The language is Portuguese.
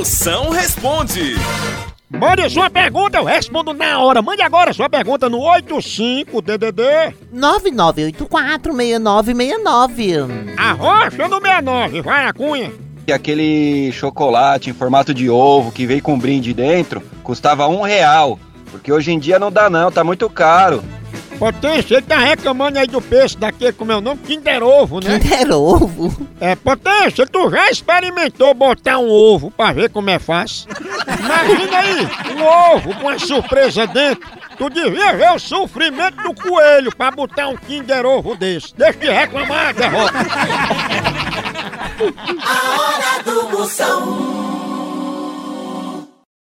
Mução responde. Mande sua pergunta, eu respondo na hora. Mande agora sua pergunta no 85DDD 99846969. Arrocha no 69, vai a cunha. Aquele chocolate em formato de ovo que veio com brinde dentro custava R$1, porque hoje em dia não dá não, tá muito caro. Potência, ele tá reclamando aí do preço daquele, como é o nome? Kinder Ovo, né? Kinder Ovo? É, Potência, tu já experimentou botar um ovo pra ver como é fácil? Imagina aí, um ovo com uma surpresa dentro. Tu devia ver o sofrimento do coelho pra botar um Kinder Ovo desse. Deixa de reclamar, derrota. A Hora do Mução.